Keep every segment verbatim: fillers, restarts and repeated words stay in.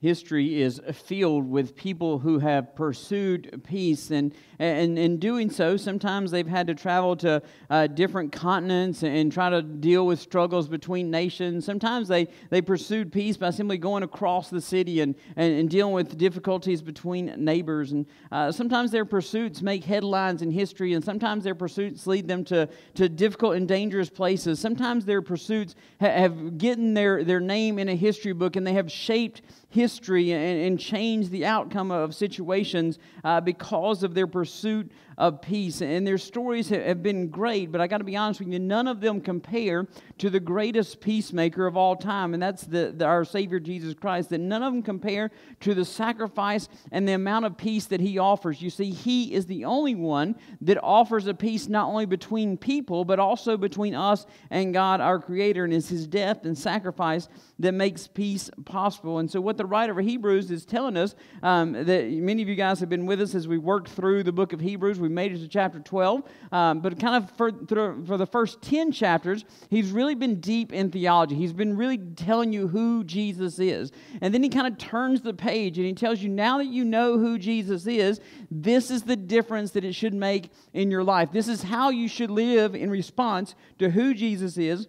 History is filled with people who have pursued peace, and and in doing so, sometimes they've had to travel to uh, different continents and try to deal with struggles between nations. Sometimes they, they pursued peace by simply going across the city and, and, and dealing with difficulties between neighbors. And uh, sometimes their pursuits make headlines in history, and sometimes their pursuits lead them to, to difficult and dangerous places. Sometimes their pursuits ha- have gotten their, their name in a history book, and they have shaped history and, and change the outcome of situations uh, because of their pursuit of peace. And their stories have been great, but I got to be honest with you, none of them compare to the greatest peacemaker of all time, and that's the, the our Savior Jesus Christ. That none of them compare to the sacrifice and the amount of peace that He offers. You see, He is the only one that offers a peace not only between people, but also between us and God, our Creator, and it's His death and sacrifice that makes peace possible. And so what the writer of Hebrews is telling us, um, that many of you guys have been with us as we worked through the book of Hebrews. We made it to chapter twelve, um, but kind of for, through, for the first ten chapters, he's really been deep in theology. He's been really telling you who Jesus is. And then he kind of turns the page and he tells you, now that you know who Jesus is, this is the difference that it should make in your life. This is how you should live in response to who Jesus is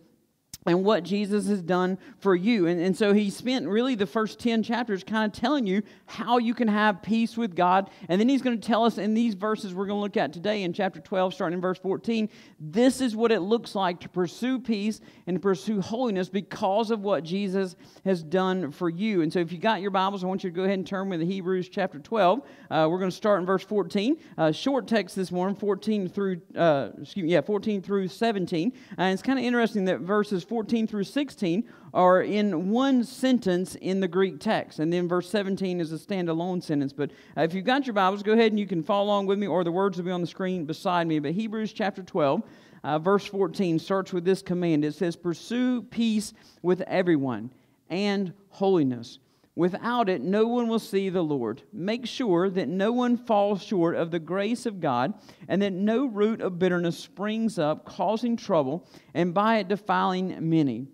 and what Jesus has done for you. And, and so he spent really the first ten chapters kind of telling you how you can have peace with God. And then he's going to tell us in these verses we're going to look at today in chapter twelve, starting in verse fourteen, this is what it looks like to pursue peace and to pursue holiness because of what Jesus has done for you. And so if you got your Bibles, I want you to go ahead and turn with Hebrews chapter twelve. Uh, we're going to start in verse fourteen. Uh, short text this morning, fourteen through, uh, excuse me, yeah, fourteen through seventeen. Uh, and it's kind of interesting that verses fourteen through sixteen are in one sentence in the Greek text, and then verse seventeen is a standalone sentence. But uh, if you've got your Bibles, go ahead and you can follow along with me, or the words will be on the screen beside me. But Hebrews chapter twelve, uh, verse fourteen starts with this command. It says, "Pursue peace with everyone and holiness. Without it, no one will see the Lord. Make sure that no one falls short of the grace of God and that no root of bitterness springs up, causing trouble, and by it defiling many.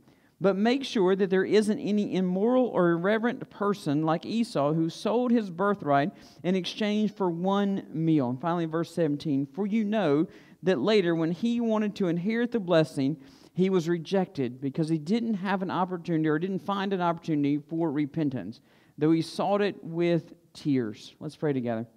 But make sure that there isn't any immoral or irreverent person like Esau, who sold his birthright in exchange for one meal." And finally, verse seventeen, "For you know that later, when he wanted to inherit the blessing, he was rejected because he didn't have an opportunity or didn't find an opportunity for repentance, though he sought it with tears." Let's pray together.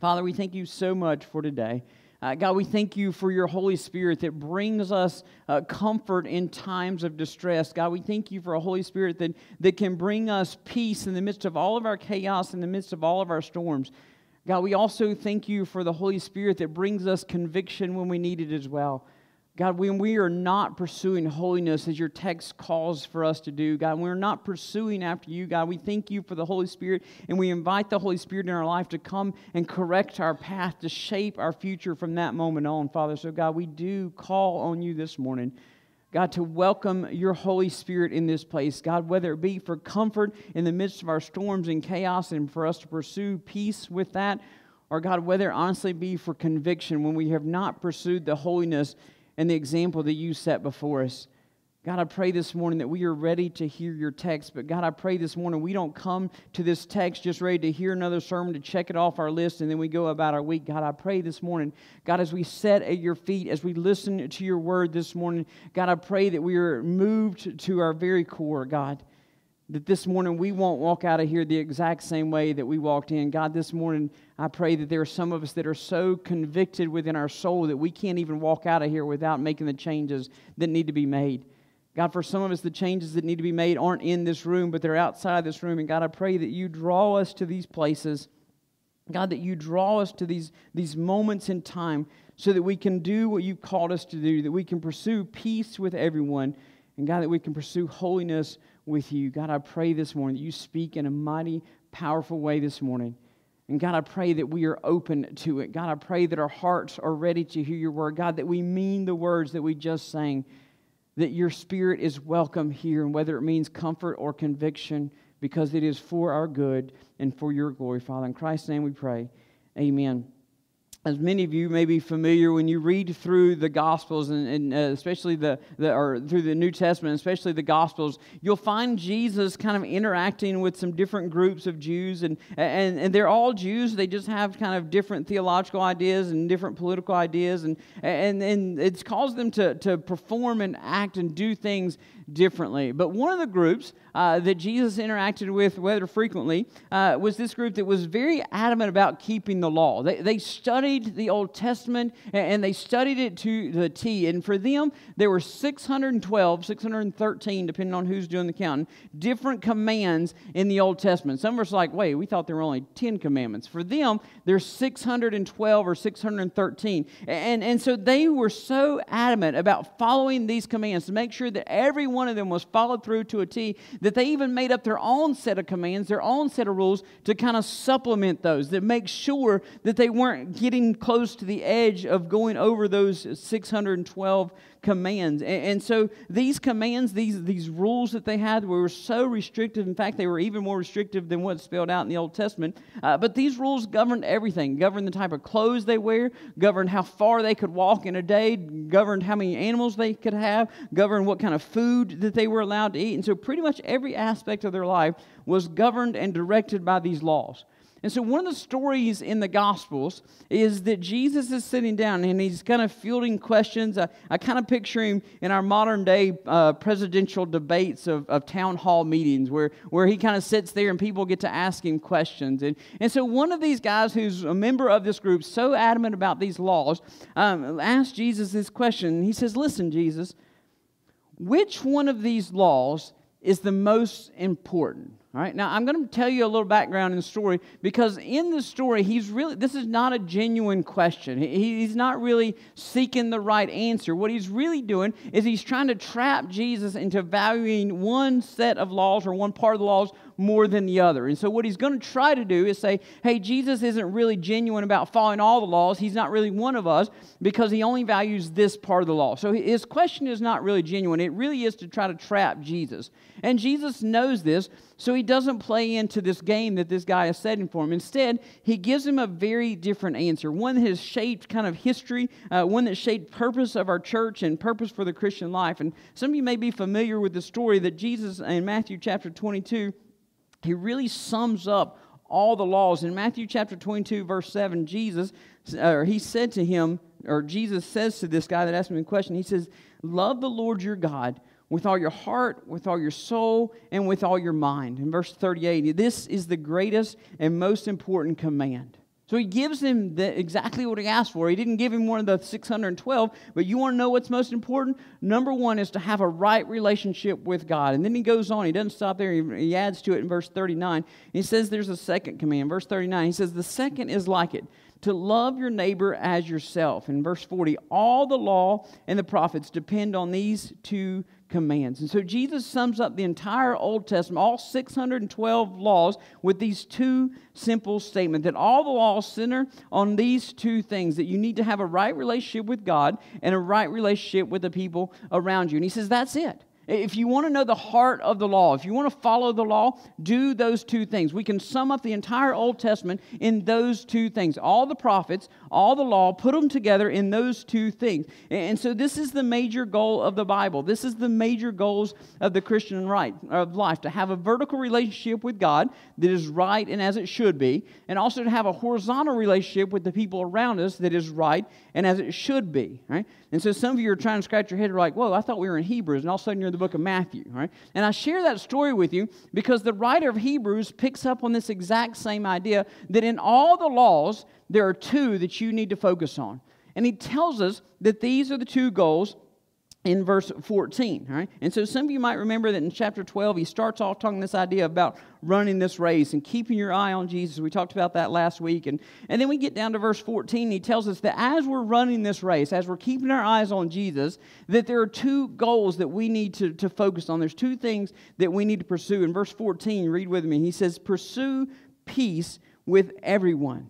Father, we thank you so much for today. Uh, God, we thank you for your Holy Spirit that brings us uh, comfort in times of distress. God, we thank you for a Holy Spirit that, that can bring us peace in the midst of all of our chaos, in the midst of all of our storms. God, we also thank you for the Holy Spirit that brings us conviction when we need it as well. God, when we are not pursuing holiness as your text calls for us to do, God, we're not pursuing after you, God, we thank you for the Holy Spirit, and we invite the Holy Spirit in our life to come and correct our path, to shape our future from that moment on, Father. So, God, we do call on you this morning, God, to welcome your Holy Spirit in this place. God, whether it be for comfort in the midst of our storms and chaos and for us to pursue peace with that, or, God, whether it honestly be for conviction when we have not pursued the holiness and the example that you set before us. God, I pray this morning that we are ready to hear your text. But God, I pray this morning we don't come to this text just ready to hear another sermon, to check it off our list, and then we go about our week. God, I pray this morning, God, as we sit at your feet, as we listen to your word this morning, God, I pray that we are moved to our very core, God, that this morning we won't walk out of here the exact same way that we walked in. God, this morning I pray that there are some of us that are so convicted within our soul that we can't even walk out of here without making the changes that need to be made. God, for some of us, the changes that need to be made aren't in this room, but they're outside this room. And God, I pray that you draw us to these places. God, that you draw us to these, these moments in time so that we can do what you've called us to do, that we can pursue peace with everyone, and God, that we can pursue holiness with you. God, I pray this morning that you speak in a mighty, powerful way this morning. And God, I pray that we are open to it. God, I pray that our hearts are ready to hear your word. God, that we mean the words that we just sang, that your Spirit is welcome here, and whether it means comfort or conviction, because it is for our good and for your glory, Father. In Christ's name we pray. Amen. as many of you may be familiar, when you read through the Gospels, and, and uh, especially the, the, or through the New Testament, especially the Gospels, you'll find Jesus kind of interacting with some different groups of Jews, and, and, and they're all Jews. They just have kind of different theological ideas and different political ideas, and, and, and it's caused them to, to perform and act and do things differently. But one of the groups uh, that Jesus interacted with, whether frequently, uh, was this group that was very adamant about keeping the law. They, they studied the Old Testament, and they studied it to the T. And for them, there were six hundred twelve, six hundred thirteen, depending on who's doing the counting, different commands in the Old Testament. Some of us are like, wait, we thought there were only ten commandments. For them, there's six hundred twelve or six hundred thirteen. And, and so they were so adamant about following these commands to make sure that every one of them was followed through to a T, that they even made up their own set of commands, their own set of rules to kind of supplement those, that make sure that they weren't getting close to the edge of going over those six hundred twelve commands. And, and so these commands, these, these rules that they had were so restrictive. In fact, they were even more restrictive than what's spelled out in the Old Testament. Uh, but these rules governed everything, governed the type of clothes they wear, governed how far they could walk in a day, governed how many animals they could have, governed what kind of food that they were allowed to eat. And so pretty much every aspect of their life was governed and directed by these laws. And so one of the stories in the Gospels is that Jesus is sitting down and he's kind of fielding questions. I, I kind of picture him in our modern day uh, presidential debates of, of town hall meetings where, where he kind of sits there and people get to ask him questions. And, and so one of these guys who's a member of this group, so adamant about these laws, um, asked Jesus this question. He says, listen, Jesus, which one of these laws is the most important? All right, now I'm going to tell you a little background in the story, because in the story, he's really, this is not a genuine question. He, he's not really seeking the right answer. What he's really doing is he's trying to trap Jesus into valuing one set of laws or one part of the laws more than the other. And so what he's going to try to do is say, hey, Jesus isn't really genuine about following all the laws. He's not really one of us because he only values this part of the law. So his question is not really genuine. It really is to try to trap Jesus. And Jesus knows this, so he doesn't play into this game that this guy is setting for him. Instead, he gives him a very different answer, one that has shaped kind of history, uh, one that shaped purpose of our church and purpose for the Christian life. And some of you may be familiar with the story that Jesus in Matthew chapter twenty-two, he really sums up all the laws. In Matthew chapter twenty-two, verse seven, Jesus, or he said to him, or Jesus says to this guy that asked him the question, he says, love the Lord your God with all your heart, with all your soul, and with all your mind. In verse thirty-eight, this is the greatest and most important command. So he gives him the, exactly what he asked for. He didn't give him one of the six hundred twelve, but you want to know what's most important? Number one is to have a right relationship with God. And then he goes on. He doesn't stop there. He, he adds to it in verse thirty-nine. He says there's a second command. Verse thirty-nine, he says, the second is like it, to love your neighbor as yourself. In verse forty, all the law and the prophets depend on these two commands. And so Jesus sums up the entire Old Testament, all six hundred twelve laws, with these two simple statements, that all the laws center on these two things, that you need to have a right relationship with God and a right relationship with the people around you. And he says, that's it. If you want to know the heart of the law, if you want to follow the law, do those two things. We can sum up the entire Old Testament in those two things. All the prophets, all the law, put them together in those two things. And so this is the major goal of the Bible. This is the major goals of the Christian right, of life, to have a vertical relationship with God that is right and as it should be, and also to have a horizontal relationship with the people around us that is right and as it should be. Right? And so some of you are trying to scratch your head and like, whoa, I thought we were in Hebrews, and all of a sudden you're the book of Matthew, right? And I share that story with you because the writer of Hebrews picks up on this exact same idea, that in all the laws, there are two that you need to focus on. And he tells us that these are the two goals in verse fourteen, all right? And so some of you might remember that in chapter twelve, he starts off talking this idea about running this race and keeping your eye on Jesus. We talked about that last week. And, and then we get down to verse fourteen. He tells us that as we're running this race, as we're keeping our eyes on Jesus, that there are two goals that we need to, to focus on. There's two things that we need to pursue. In verse fourteen, read with me. He says, pursue peace with everyone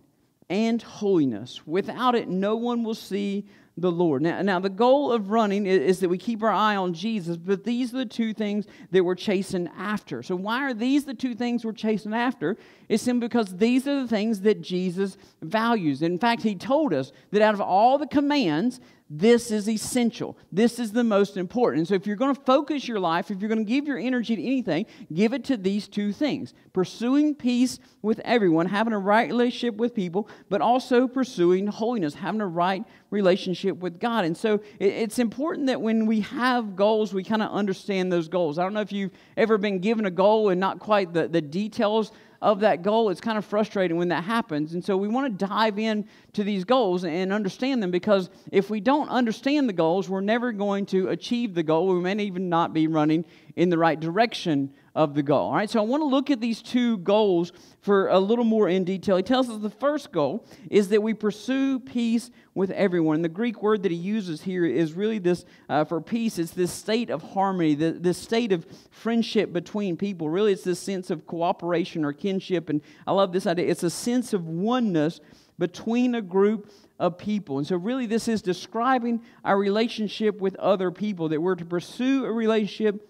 and holiness. Without it, no one will see the Lord. Now, now the goal of running is, is that we keep our eye on Jesus, but these are the two things that we're chasing after. So why are these the two things we're chasing after? It's simply because these are the things that Jesus values. In fact, he told us that out of all the commands, this is essential. This is the most important. And so if you're going to focus your life, if you're going to give your energy to anything, give it to these two things. Pursuing peace with everyone, having a right relationship with people, but also pursuing holiness, having a right relationship with God. And so it's important that when we have goals, we kind of understand those goals. I don't know if you've ever been given a goal and not quite the, the details of that goal. It's kind of frustrating when that happens. And so we want to dive in to these goals and understand them, because if we don't understand the goals, we're never going to achieve the goal. We may even not be running in the right direction of the goal. All right, so I want to look at these two goals for a little more in detail. He tells us the first goal is that we pursue peace with everyone. The Greek word that he uses here is really this, uh, for peace, it's this state of harmony, the, this state of friendship between people. Really, it's this sense of cooperation or kinship, and I love this idea. It's a sense of oneness between a group of people. And so really this is describing our relationship with other people, that we're to pursue a relationship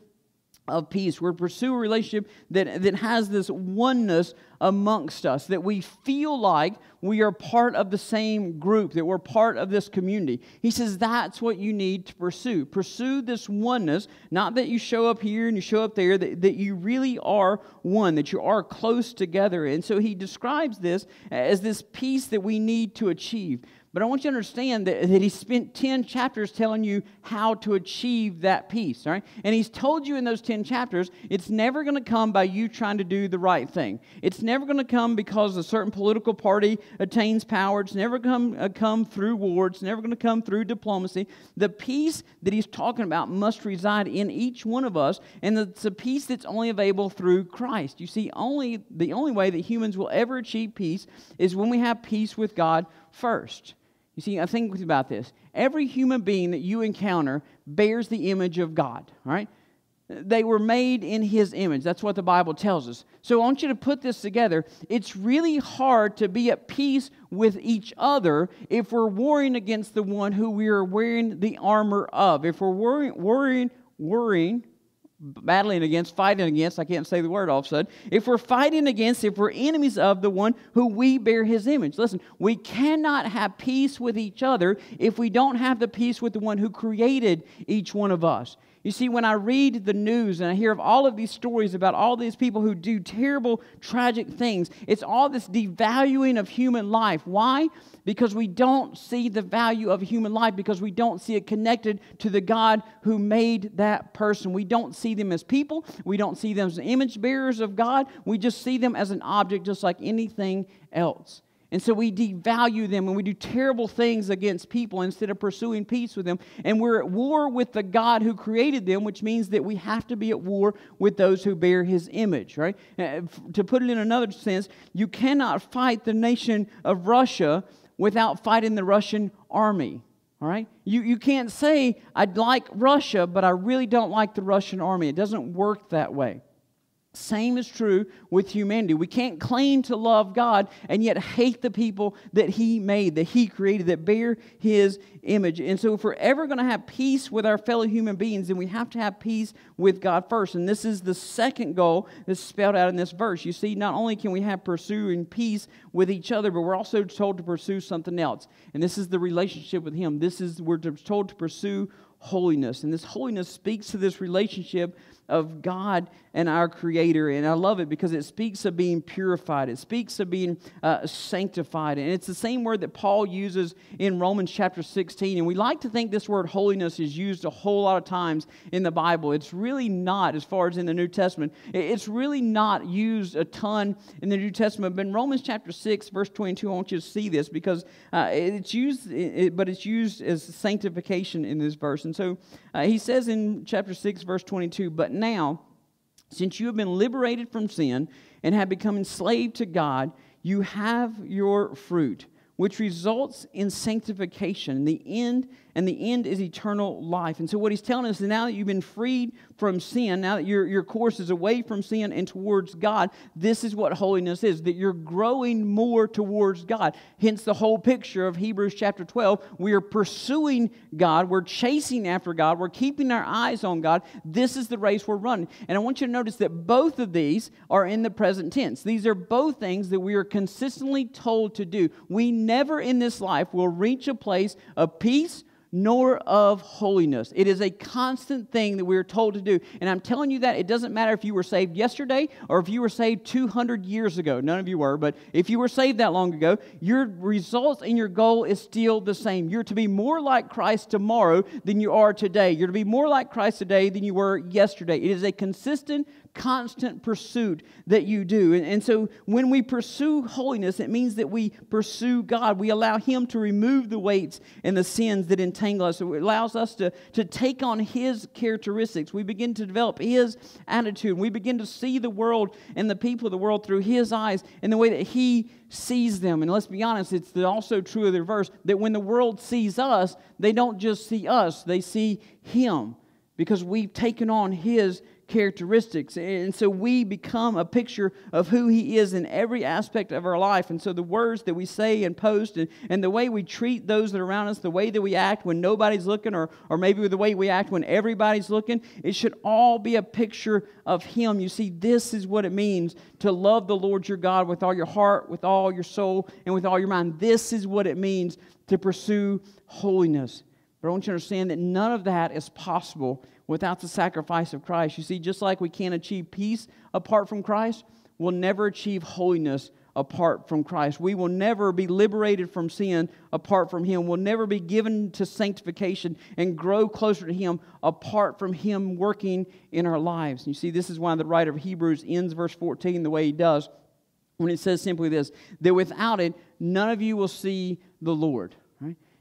of peace. We're to pursue a relationship that, that has this oneness amongst us, that we feel like we are part of the same group, that we're part of this community. He says that's what you need to pursue. Pursue this oneness, not that you show up here and you show up there, that, that you really are one, that you are close together. And so he describes this as this peace that we need to achieve. But I want you to understand that, that he spent ten chapters telling you how to achieve that peace, all right? And he's told you in those ten chapters, it's never going to come by you trying to do the right thing. It's never going to come because a certain political party attains power. It's never going to come through war. It's never going to come through diplomacy. The peace that he's talking about must reside in each one of us, and it's a peace that's only available through Christ. You see, only the only way that humans will ever achieve peace is when we have peace with God first. You see, I think about this. Every human being that you encounter bears the image of God, all right? They were made in His image. That's what the Bible tells us. So I want you to put this together. It's really hard to be at peace with each other if we're warring against the one who we are wearing the armor of. If we're worrying, worrying, worrying, battling against, fighting against, I can't say the word all of a sudden. If we're fighting against, if we're enemies of the one who we bear His image. Listen, we cannot have peace with each other if we don't have the peace with the one who created each one of us. You see, when I read the news and I hear of all of these stories about all these people who do terrible, tragic things, it's all this devaluing of human life. Why? Because we don't see the value of human life, because we don't see it connected to the God who made that person. We don't see them as people. We don't see them as image bearers of God. We just see them as an object, just like anything else. And so we devalue them, and we do terrible things against people instead of pursuing peace with them. And we're at war with the God who created them, which means that we have to be at war with those who bear His image, right? To put it in another sense, you cannot fight the nation of Russia without fighting the Russian army, all right? You, you can't say, I'd like Russia, but I really don't like the Russian army. It doesn't work that way. Same is true with humanity. We can't claim to love God and yet hate the people that He made, that He created, that bear His image. And so if we're ever going to have peace with our fellow human beings, then we have to have peace with God first. And this is the second goal that's spelled out in this verse. You see, not only can we have pursuing peace with each other, but we're also told to pursue something else. And this is the relationship with Him. This is, we're told to pursue holiness. And this holiness speaks to this relationship of God and our Creator. And I love it because it speaks of being purified. It speaks of being uh, sanctified. And it's the same word that Paul uses in Romans chapter sixteen. And we like to think this word holiness is used a whole lot of times in the Bible. It's really not, as far as in the New Testament. It's really not used a ton in the New Testament. But in Romans chapter six, verse twenty-two, I want you to see this because uh, it's used, it, but it's used as sanctification in this verse. And so uh, he says in chapter six, verse twenty-two, but now, since you have been liberated from sin and have become enslaved to God, you have your fruit, which results in sanctification, the end and the end is eternal life. And so what he's telling us is now that you've been freed from sin, now that your, your course is away from sin and towards God, this is what holiness is, that you're growing more towards God. Hence the whole picture of Hebrews chapter twelve. We are pursuing God. We're chasing after God. We're keeping our eyes on God. This is the race we're running. And I want you to notice that both of these are in the present tense. These are both things that we are consistently told to do. We never in this life will reach a place of peace nor of holiness. It is a constant thing that we are told to do. And I'm telling you that it doesn't matter if you were saved yesterday or if you were saved two hundred years ago. None of you were, but if you were saved that long ago, your results and your goal is still the same. You're to be more like Christ tomorrow than you are today. You're to be more like Christ today than you were yesterday. It is a consistent, constant pursuit that you do. And, and so when we pursue holiness, it means that we pursue God. We allow Him to remove the weights and the sins that entangle us. It allows us to, to take on His characteristics. We begin to develop His attitude. We begin to see the world and the people of the world through His eyes in the way that He sees them. And let's be honest, it's also true of the reverse, that when the world sees us, they don't just see us, they see Him, because we've taken on His characteristics. And so we become a picture of who He is in every aspect of our life. And so the words that we say and post, and, and the way we treat those that are around us, the way that we act when nobody's looking, or, or maybe the way we act when everybody's looking, it should all be a picture of Him. You see, this is what it means to love the Lord your God with all your heart, with all your soul, and with all your mind. This is what it means to pursue holiness. But I want you to understand that none of that is possible without the sacrifice of Christ. You see, just like we can't achieve peace apart from Christ, we'll never achieve holiness apart from Christ. We will never be liberated from sin apart from Him. We'll never be given to sanctification and grow closer to Him apart from Him working in our lives. And you see, this is why the writer of Hebrews ends verse fourteen the way he does, when it says simply this, that without it, none of you will see the Lord.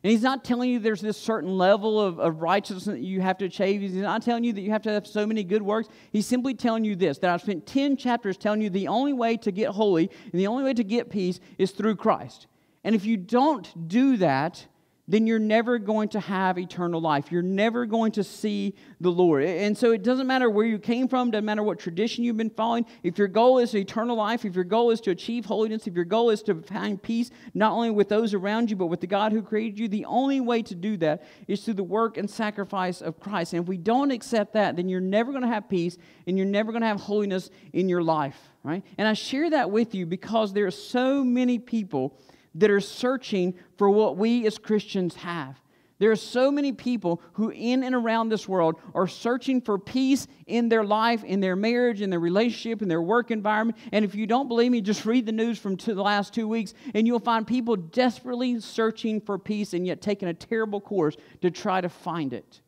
And he's not telling you there's this certain level of, of righteousness that you have to achieve. He's not telling you that you have to have so many good works. He's simply telling you this, that I've spent ten chapters telling you the only way to get holy and the only way to get peace is through Christ. And if you don't do that, then you're never going to have eternal life. You're never going to see the Lord. And so it doesn't matter where you came from, doesn't matter what tradition you've been following. If your goal is eternal life, if your goal is to achieve holiness, if your goal is to find peace, not only with those around you, but with the God who created you, the only way to do that is through the work and sacrifice of Christ. And if we don't accept that, then you're never going to have peace, and you're never going to have holiness in your life, right? And I share that with you because there are so many people that are searching for what we as Christians have. There are so many people who in and around this world are searching for peace in their life, in their marriage, in their relationship, in their work environment. And if you don't believe me, just read the news from two, the last two weeks, and you'll find people desperately searching for peace and yet taking a terrible course to try to find it.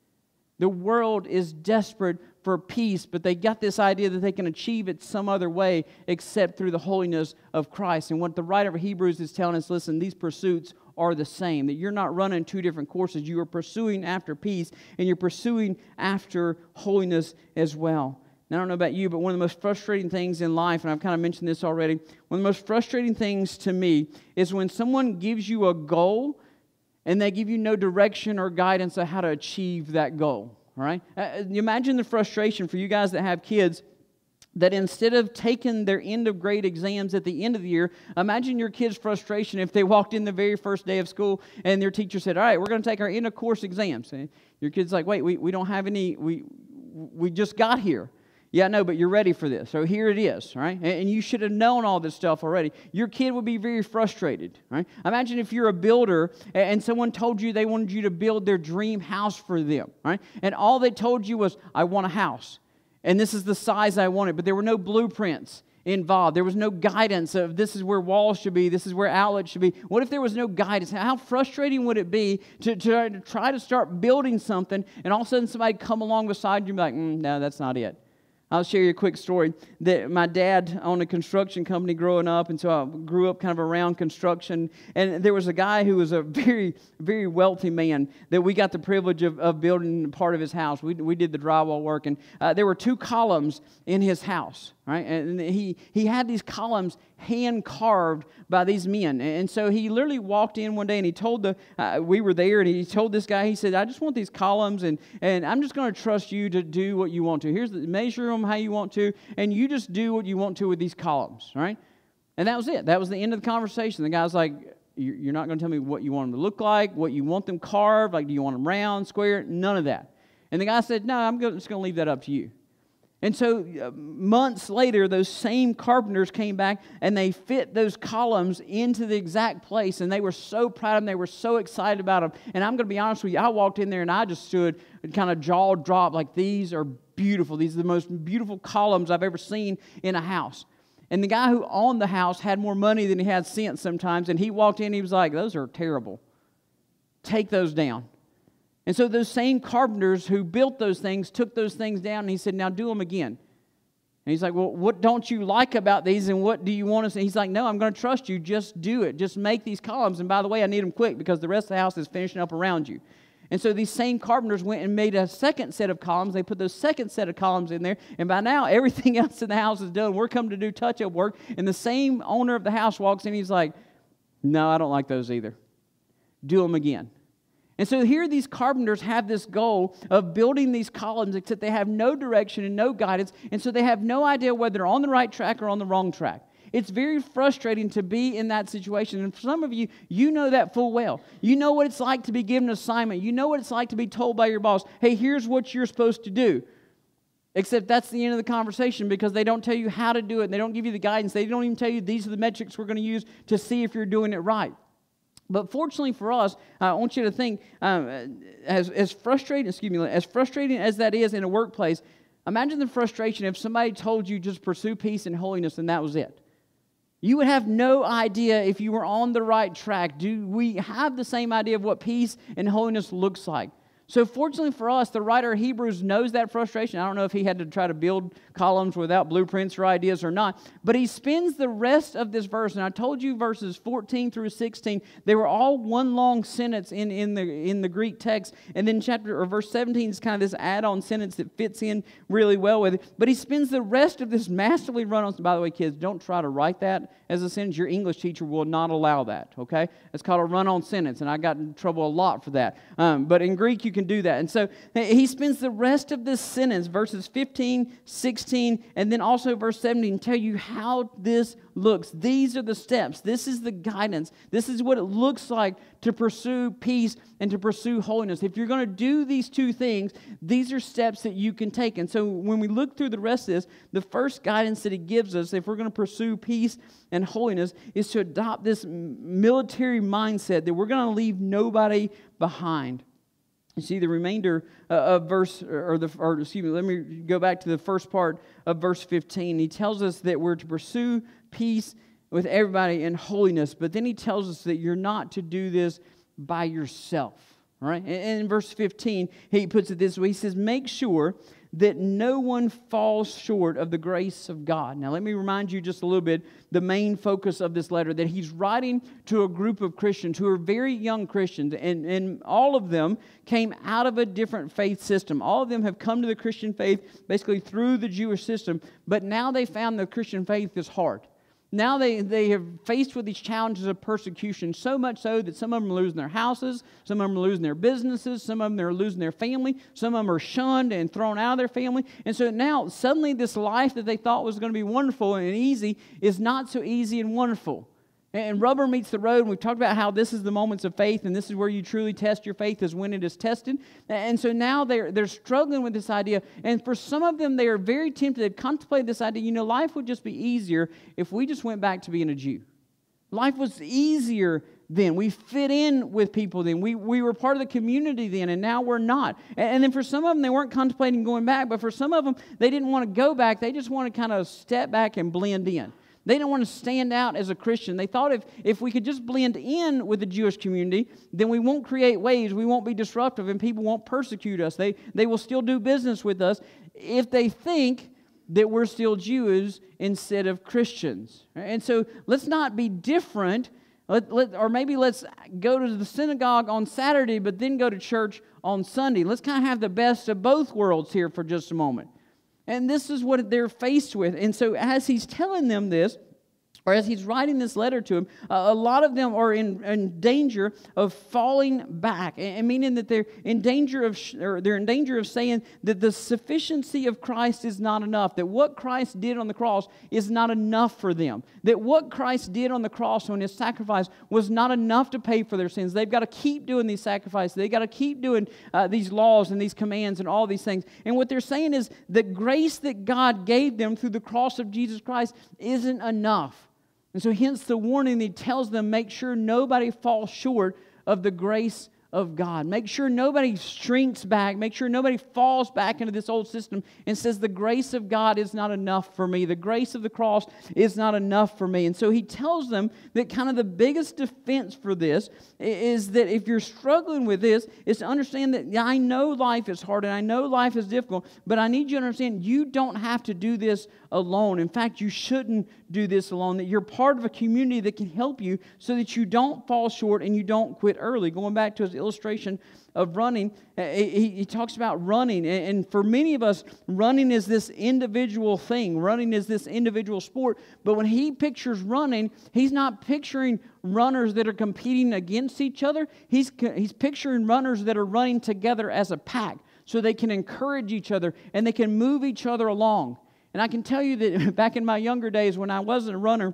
The world is desperate for peace, but they got this idea that they can achieve it some other way except through the holiness of Christ. And what the writer of Hebrews is telling us, listen, these pursuits are the same, that you're not running two different courses. You are pursuing after peace, and you're pursuing after holiness as well. Now, I don't know about you, but one of the most frustrating things in life, and I've kind of mentioned this already, one of the most frustrating things to me is when someone gives you a goal and they give you no direction or guidance on how to achieve that goal. All right? Uh, imagine the frustration for you guys that have kids that instead of taking their end of grade exams at the end of the year, imagine your kids' frustration if they walked in the very first day of school and their teacher said, all right, we're going to take our end of course exams. And your kid's like, wait, we, we don't have any, we, we just got here. Yeah, no, but you're ready for this. So here it is, right? And you should have known all this stuff already. Your kid would be very frustrated, right? Imagine if you're a builder and someone told you they wanted you to build their dream house for them, right? And all they told you was, I want a house, and this is the size I want it, but there were no blueprints involved. There was no guidance of this is where walls should be, this is where outlets should be. What if there was no guidance? How frustrating would it be to, to, to try to start building something, and all of a sudden somebody come along beside you and be like, mm, no, that's not it. I'll share you a quick story that my dad owned a construction company growing up, and so I grew up kind of around construction, and there was a guy who was a very, very wealthy man that we got the privilege of, of building part of his house. We, we did the drywall work, and uh, there were two columns in his house. Right? And he, he had these columns hand-carved by these men. And so he literally walked in one day and he told the, uh, we were there, and he told this guy, he said, I just want these columns, and, and I'm just going to trust you to do what you want to. Here's the, measure them how you want to, and you just do what you want to with these columns, right? And that was it. That was the end of the conversation. The guy's like, you're not going to tell me what you want them to look like, what you want them carved, like do you want them round, square, none of that. And the guy said, no, I'm just going to leave that up to you. And so months later, those same carpenters came back and they fit those columns into the exact place. And they were so proud of them. They were so excited about them. And I'm going to be honest with you. I walked in there and I just stood and kind of jaw dropped like, these are beautiful. These are the most beautiful columns I've ever seen in a house. And the guy who owned the house had more money than he had sense sometimes. And he walked in and he was like, those are terrible. Take those down. And so those same carpenters who built those things took those things down, and he said, now do them again. And he's like, well, what don't you like about these, and what do you want to say? He's like, no, I'm going to trust you. Just do it. Just make these columns. And by the way, I need them quick because the rest of the house is finishing up around you. And so these same carpenters went and made a second set of columns. They put those second set of columns in there, and by now everything else in the house is done. We're coming to do touch-up work, and the same owner of the house walks in, and he's like, no, I don't like those either. Do them again. And so here these carpenters have this goal of building these columns, except they have no direction and no guidance, and so they have no idea whether they're on the right track or on the wrong track. It's very frustrating to be in that situation, and for some of you, you know that full well. You know what it's like to be given an assignment. You know what it's like to be told by your boss, hey, here's what you're supposed to do, except that's the end of the conversation because they don't tell you how to do it, and they don't give you the guidance. They don't even tell you these are the metrics we're going to use to see if you're doing it right. But fortunately for us, I want you to think, um, as, as frustrating, excuse me, as frustrating as that is in a workplace, imagine the frustration if somebody told you just pursue peace and holiness and that was it. You would have no idea if you were on the right track. Do we have the same idea of what peace and holiness looks like? So fortunately for us, the writer of Hebrews knows that frustration. I don't know if he had to try to build columns without blueprints or ideas or not, but he spends the rest of this verse, and I told you verses fourteen through sixteen, they were all one long sentence in, in, the, in the Greek text, and then chapter or verse seventeen is kind of this add-on sentence that fits in really well with it, but he spends the rest of this massively run-on. By the way, kids, don't try to write that as a sentence. Your English teacher will not allow that, okay? It's called a run-on sentence, and I got in trouble a lot for that, um, but in Greek, you can do that. And so he spends the rest of this sentence, verses fifteen, sixteen, and then also verse seventeen, tell you how this looks. These are the steps. This is the guidance. This is what it looks like to pursue peace and to pursue holiness. If you're going to do these two things, these are steps that you can take. And so when we look through the rest of this, the first guidance that he gives us, if we're going to pursue peace and holiness, is to adopt this military mindset that we're going to leave nobody behind. You see the remainder of verse, or the, or excuse me, let me go back to the first part of verse fifteen. He tells us that we're to pursue peace with everybody and holiness, but then he tells us that you're not to do this by yourself, all right? And in verse fifteen, he puts it this way. He says, make sure that no one falls short of the grace of God. Now, let me remind you just a little bit, the main focus of this letter, that he's writing to a group of Christians who are very young Christians, and, and all of them came out of a different faith system. All of them have come to the Christian faith basically through the Jewish system, but now they found the Christian faith is hard. Now they, they are faced with these challenges of persecution, so much so that some of them are losing their houses, some of them are losing their businesses, some of them are losing their family, some of them are shunned and thrown out of their family. And so now suddenly this life that they thought was going to be wonderful and easy is not so easy and wonderful. And rubber meets the road, and we've talked about how this is the moments of faith, and this is where you truly test your faith is when it is tested. And so now they're, they're struggling with this idea, and for some of them, they are very tempted. They've contemplated this idea, you know, life would just be easier if we just went back to being a Jew. Life was easier then. We fit in with people then. We, we were part of the community then, and now we're not. And, and then for some of them, they weren't contemplating going back, but for some of them, they didn't want to go back. They just want to kind of step back and blend in. They didn't want to stand out as a Christian. They thought if, if we could just blend in with the Jewish community, then we won't create waves, we won't be disruptive, and people won't persecute us. They, they will still do business with us if they think that we're still Jews instead of Christians. And so let's not be different, let, let, or maybe let's go to the synagogue on Saturday but then go to church on Sunday. Let's kind of have the best of both worlds here for just a moment. And this is what they're faced with. And so as he's telling them this, or as he's writing this letter to him, uh, a lot of them are in, in danger of falling back, and, and meaning that they're in danger of, sh- or they're in danger of saying that the sufficiency of Christ is not enough. That what Christ did on the cross is not enough for them. That what Christ did on the cross on His sacrifice was not enough to pay for their sins. They've got to keep doing these sacrifices. They've got to keep doing uh, these laws and these commands and all these things. And what they're saying is the grace that God gave them through the cross of Jesus Christ isn't enough. And so hence the warning that he tells them, make sure nobody falls short of the grace of God. Make sure nobody shrinks back. Make sure nobody falls back into this old system and says the grace of God is not enough for me. The grace of the cross is not enough for me. And so he tells them that kind of the biggest defense for this is that if you're struggling with this, is to understand that I know life is hard and I know life is difficult, but I need you to understand you don't have to do this alone. In fact, you shouldn't do this alone, that you're part of a community that can help you so that you don't fall short and you don't quit early. Going back to his illustration of running, he, he talks about running. And for many of us, running is this individual thing. Running is this individual sport. But when he pictures running, he's not picturing runners that are competing against each other. He's, he's picturing runners that are running together as a pack so they can encourage each other and they can move each other along. And I can tell you that back in my younger days when I wasn't a runner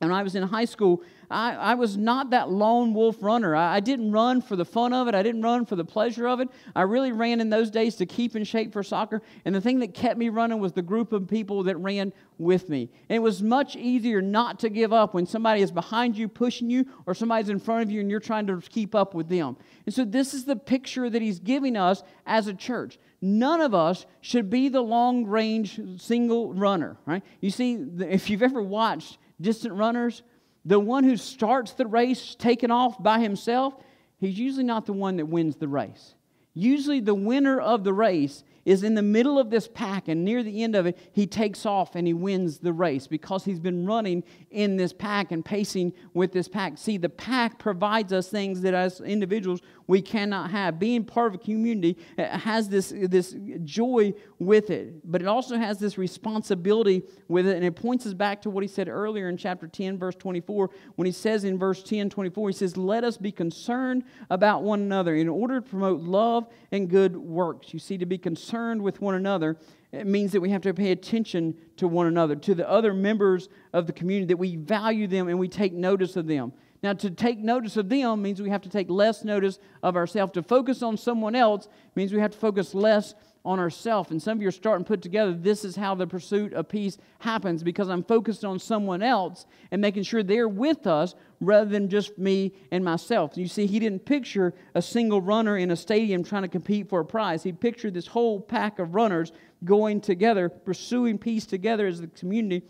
and I was in high school, I, I was not that lone wolf runner. I, I didn't run for the fun of it. I didn't run for the pleasure of it. I really ran in those days to keep in shape for soccer. And the thing that kept me running was the group of people that ran with me. And it was much easier not to give up when somebody is behind you pushing you or somebody's in front of you and you're trying to keep up with them. And so this is the picture that he's giving us as a church. None of us should be the long-range single runner, right? You see, if you've ever watched Distant Runners, the one who starts the race taking off by himself, he's usually not the one that wins the race. Usually the winner of the race is in the middle of this pack, and near the end of it, he takes off and he wins the race because he's been running in this pack and pacing with this pack. See, the pack provides us things that as individuals we cannot have. Being part of a community has this, this joy with it, but it also has this responsibility with it, and it points us back to what he said earlier in chapter ten, verse twenty-four, when he says in verse ten, twenty-four, he says, let us be concerned about one another in order to promote love and good works. You see, to be concerned with one another, it means that we have to pay attention to one another, to the other members of the community, that we value them and we take notice of them. Now, to take notice of them means we have to take less notice of ourselves. To focus on someone else means we have to focus less on ourselves. And some of you are starting to put together, this is how the pursuit of peace happens, because I'm focused on someone else and making sure they're with us rather than just me and myself. You see, he didn't picture a single runner in a stadium trying to compete for a prize. He pictured this whole pack of runners going together, pursuing peace together as the community,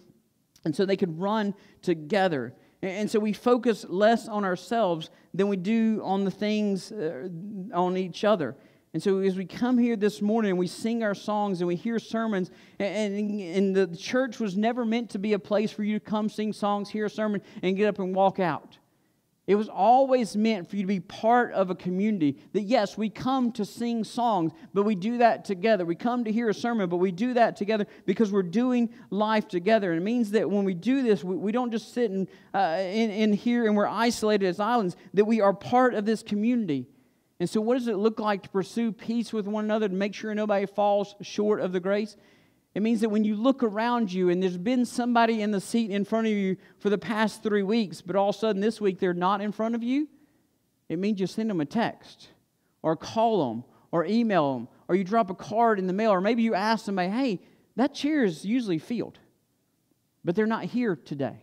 and so they could run together. And so we focus less on ourselves than we do on the things uh, on each other. And so as we come here this morning and we sing our songs and we hear sermons, and, and the church was never meant to be a place for you to come sing songs, hear a sermon, and get up and walk out. It was always meant for you to be part of a community. That yes, we come to sing songs, but we do that together. We come to hear a sermon, but we do that together because we're doing life together. And it means that when we do this, we, we don't just sit in, uh, in, in here and we're isolated as islands, that we are part of this community. And so what does it look like to pursue peace with one another, to make sure nobody falls short of the grace? It means that when you look around you and there's been somebody in the seat in front of you for the past three weeks, but all of a sudden this week they're not in front of you, it means you send them a text or call them or email them, or you drop a card in the mail, or maybe you ask somebody, hey, that chair is usually filled, but they're not here today.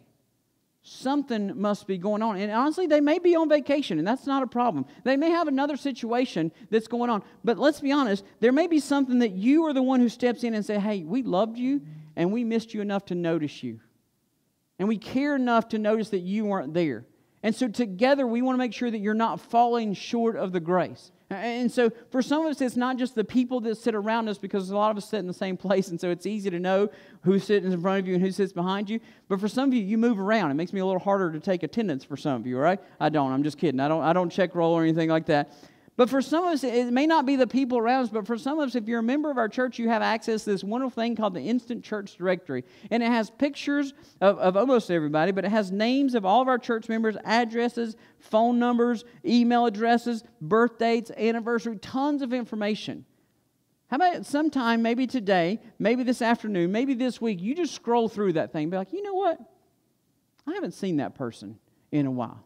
Something must be going on. And honestly, they may be on vacation, and that's not a problem. They may have another situation that's going on. But let's be honest, there may be something that you are the one who steps in and say, hey, we loved you, and we missed you enough to notice you. And we care enough to notice that you weren't there. And so together, we want to make sure that you're not falling short of the grace. And so for some of us, it's not just the people that sit around us, because a lot of us sit in the same place, and so it's easy to know who's sitting in front of you and who sits behind you. But for some of you, you move around. It makes me a little harder to take attendance for some of you, all right? I don't. I'm just kidding. I don't, I don't check roll or anything like that. But for some of us, it may not be the people around us, but for some of us, if you're a member of our church, you have access to this wonderful thing called the Instant Church Directory. And it has pictures of, of almost everybody, but it has names of all of our church members, addresses, phone numbers, email addresses, birth dates, anniversary, tons of information. How about sometime, maybe today, maybe this afternoon, maybe this week, you just scroll through that thing and be like, you know what? I haven't seen that person in a while.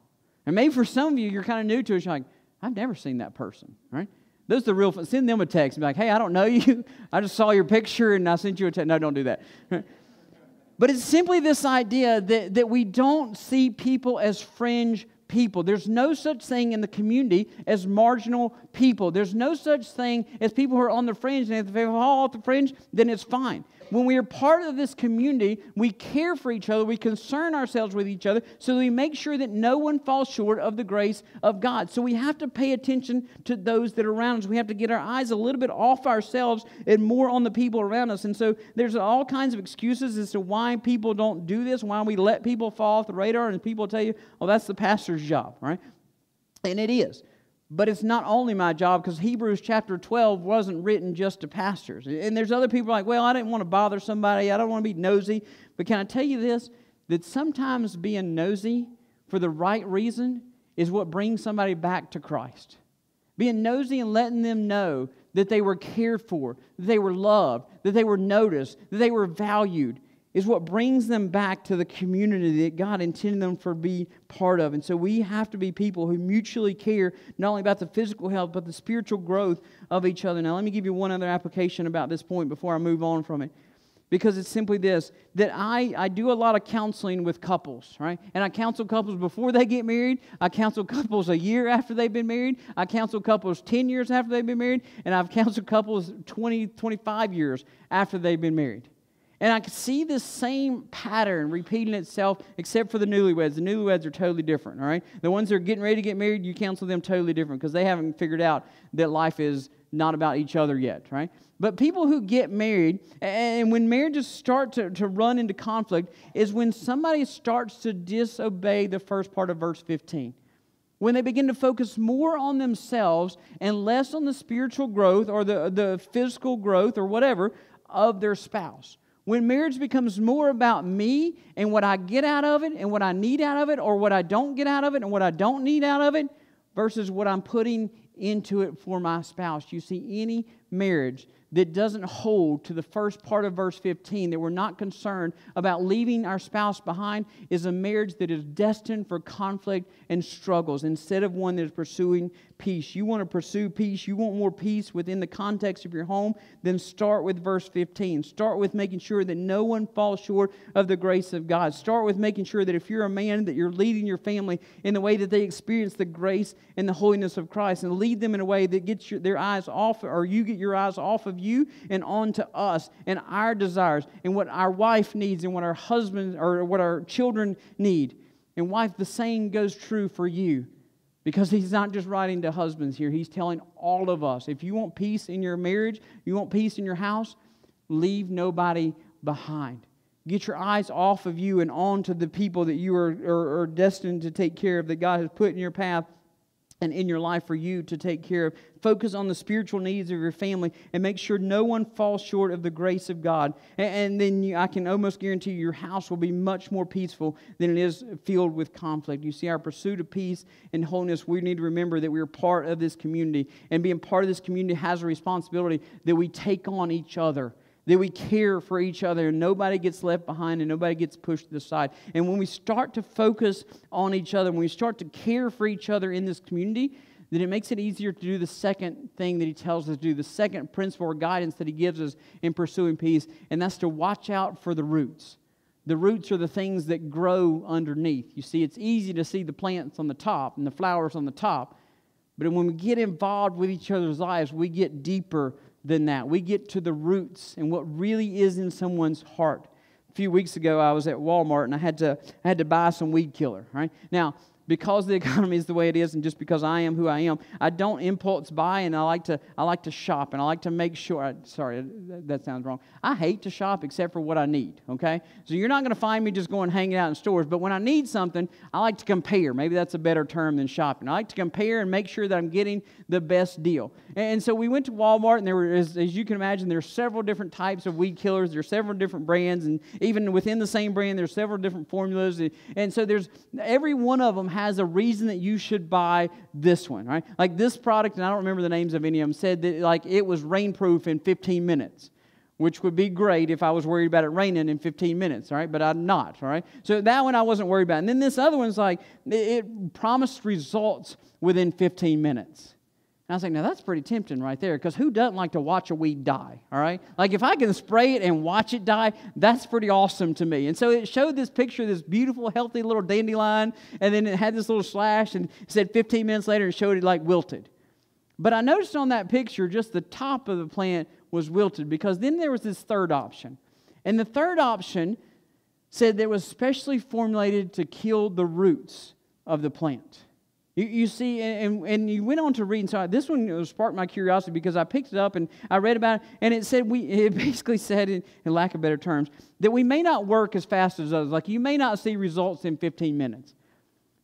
And maybe for some of you, you're kind of new to it, you're like, I've never seen that person, right? Those are the real, send them a text and be like, hey, I don't know you. I just saw your picture and I sent you a text. No, don't do that. But it's simply this idea that, that we don't see people as fringe people. There's no such thing in the community as marginal people. There's no such thing as people who are on the fringe, and if they fall off the fringe, then it's fine. When we are part of this community, we care for each other, we concern ourselves with each other, so that we make sure that no one falls short of the grace of God. So we have to pay attention to those that are around us. We have to get our eyes a little bit off ourselves and more on the people around us. And so there's all kinds of excuses as to why people don't do this, why we let people fall off the radar, and people tell you, oh, that's the pastor's job, right? And it is. But it's not only my job, because Hebrews chapter twelve wasn't written just to pastors. And there's other people like, well, I didn't want to bother somebody. I don't want to be nosy. But can I tell you this? That sometimes being nosy for the right reason is what brings somebody back to Christ. Being nosy and letting them know that they were cared for, that they were loved, that they were noticed, that they were valued, is what brings them back to the community that God intended them for be part of. And so we have to be people who mutually care not only about the physical health, but the spiritual growth of each other. Now, let me give you one other application about this point before I move on from it. Because it's simply this, that I, I do a lot of counseling with couples, right? And I counsel couples before they get married. I counsel couples a year after they've been married. I counsel couples ten years after they've been married. And I've counseled couples twenty, twenty-five years after they've been married. And I can see this same pattern repeating itself, except for the newlyweds. The newlyweds are totally different, all right? The ones that are getting ready to get married, you counsel them totally different because they haven't figured out that life is not about each other yet, right? But people who get married, and when marriages start to, to run into conflict, is when somebody starts to disobey the first part of verse fifteen. When they begin to focus more on themselves and less on the spiritual growth or the, the physical growth or whatever of their spouse. When marriage becomes more about me and what I get out of it and what I need out of it or what I don't get out of it and what I don't need out of it versus what I'm putting into it for my spouse. You see, any marriage that doesn't hold to the first part of verse fifteen, that we're not concerned about leaving our spouse behind, is a marriage that is destined for conflict and struggles instead of one that is pursuing peace. You want to pursue peace. You want more peace within the context of your home. Then start with verse fifteen. Start with making sure that no one falls short of the grace of God. Start with making sure that if you're a man, that you're leading your family in the way that they experience the grace and the holiness of Christ, and lead them in a way that gets your, their eyes off, or you get your eyes off of you and on to us and our desires and what our wife needs and what our husband or what our children need. And wife, the same goes true for you, because he's not just writing to husbands here. He's telling all of us, if you want peace in your marriage, you want peace in your house, leave nobody behind. Get your eyes off of you and on to the people that you are, are, are destined to take care of, that God has put in your path and in your life for you to take care of. Focus on the spiritual needs of your family and make sure no one falls short of the grace of God. And, and then you, I can almost guarantee your house will be much more peaceful than it is filled with conflict. You see, our pursuit of peace and wholeness, we need to remember that we're part of this community, and being part of this community has a responsibility that we take on each other, that we care for each other, and nobody gets left behind and nobody gets pushed to the side. And when we start to focus on each other, when we start to care for each other in this community, then it makes it easier to do the second thing that he tells us to do, the second principle or guidance that he gives us in pursuing peace, and that's to watch out for the roots. The roots are the things that grow underneath. You see, it's easy to see the plants on the top and the flowers on the top, but when we get involved with each other's lives, we get deeper than that. We get to the roots and what really is in someone's heart. A few weeks ago, I was at Walmart and I had to I had to buy some weed killer. Right now, because the economy is the way it is and just because I am who I am. I don't impulse buy, and I like to I like to shop, and I like to make sure. I, sorry, that sounds wrong. I hate to shop except for what I need, okay? So you're not going to find me just going hanging out in stores, but when I need something, I like to compare. Maybe that's a better term than shopping. I like to compare and make sure that I'm getting the best deal. And so we went to Walmart, and there were, as, as you can imagine, there are several different types of weed killers. There are several different brands, and even within the same brand, there are several different formulas. And so there's every one of them has a reason that you should buy this one, right? Like this product, and I don't remember the names of any of them, said that like it was rainproof in fifteen minutes, which would be great if I was worried about it raining in fifteen minutes, all right? But I'm not, all right? So that one I wasn't worried about. And then this other one's like, it promised results within fifteen minutes. And I was like, now that's pretty tempting right there, because who doesn't like to watch a weed die, all right? Like if I can spray it and watch it die, that's pretty awesome to me. And so it showed this picture, this beautiful, healthy little dandelion, and then it had this little slash, and it said fifteen minutes later, it showed it like wilted. But I noticed on that picture, just the top of the plant was wilted, because then there was this third option. And the third option said that it was specially formulated to kill the roots of the plant. You, you see, and, and you went on to read, and so I, this one sparked my curiosity because I picked it up and I read about it, and it said, we, it basically said, in, in lack of better terms, that we may not work as fast as others. Like, you may not see results in fifteen minutes,